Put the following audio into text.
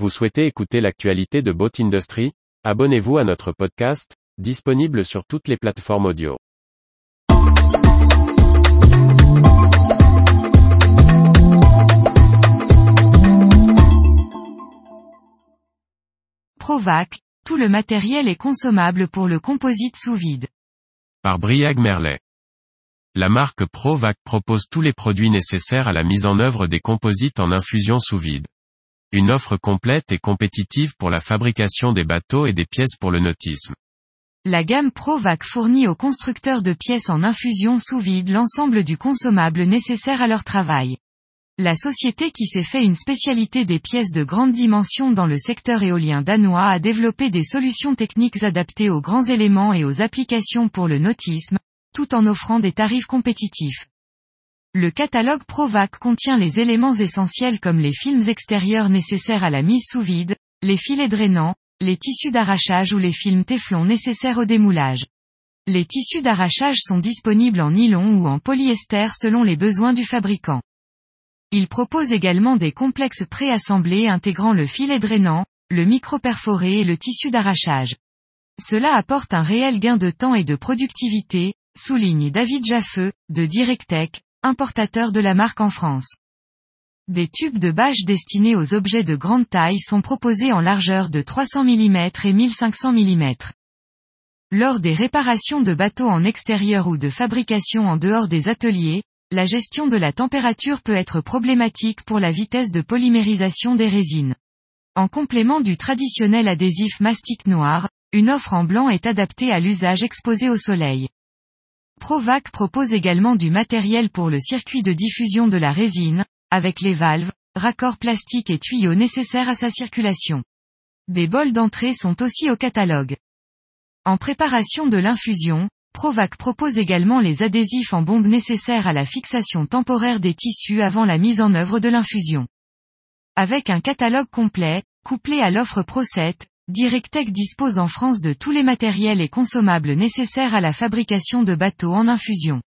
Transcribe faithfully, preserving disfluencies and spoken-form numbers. Vous souhaitez écouter l'actualité de Boat Industry? Abonnez-vous à notre podcast, disponible sur toutes les plateformes audio. Pro-Vac, tout le matériel est consommable pour le composite sous vide. Par Briag Merlet. La marque Pro-Vac propose tous les produits nécessaires à la mise en œuvre des composites en infusion sous vide. Une offre complète et compétitive pour la fabrication des bateaux et des pièces pour le nautisme. La gamme Pro-Vac fournit aux constructeurs de pièces en infusion sous vide l'ensemble du consommable nécessaire à leur travail. La société qui s'est fait une spécialité des pièces de grande dimension dans le secteur éolien danois a développé des solutions techniques adaptées aux grands éléments et aux applications pour le nautisme, tout en offrant des tarifs compétitifs. Le catalogue Pro-Vac contient les éléments essentiels comme les films extérieurs nécessaires à la mise sous vide, les filets drainants, les tissus d'arrachage ou les films téflon nécessaires au démoulage. Les tissus d'arrachage sont disponibles en nylon ou en polyester selon les besoins du fabricant. Il propose également des complexes préassemblés intégrant le filet drainant, le micro-perforé et le tissu d'arrachage. Cela apporte un réel gain de temps et de productivité, souligne David Jaffeux, de Directech, importateur de la marque en France. Des tubes de bâche destinés aux objets de grande taille sont proposés en largeur de trois cents millimètres et mille cinq cents millimètres. Lors des réparations de bateaux en extérieur ou de fabrication en dehors des ateliers, la gestion de la température peut être problématique pour la vitesse de polymérisation des résines. En complément du traditionnel adhésif mastic noir, une offre en blanc est adaptée à l'usage exposé au soleil. Pro-Vac propose également du matériel pour le circuit de diffusion de la résine, avec les valves, raccords plastiques et tuyaux nécessaires à sa circulation. Des bols d'entrée sont aussi au catalogue. En préparation de l'infusion, Pro-Vac propose également les adhésifs en bombe nécessaires à la fixation temporaire des tissus avant la mise en œuvre de l'infusion. Avec un catalogue complet, couplé à l'offre ProSET, Directech dispose en France de tous les matériels et consommables nécessaires à la fabrication de bateaux en infusion.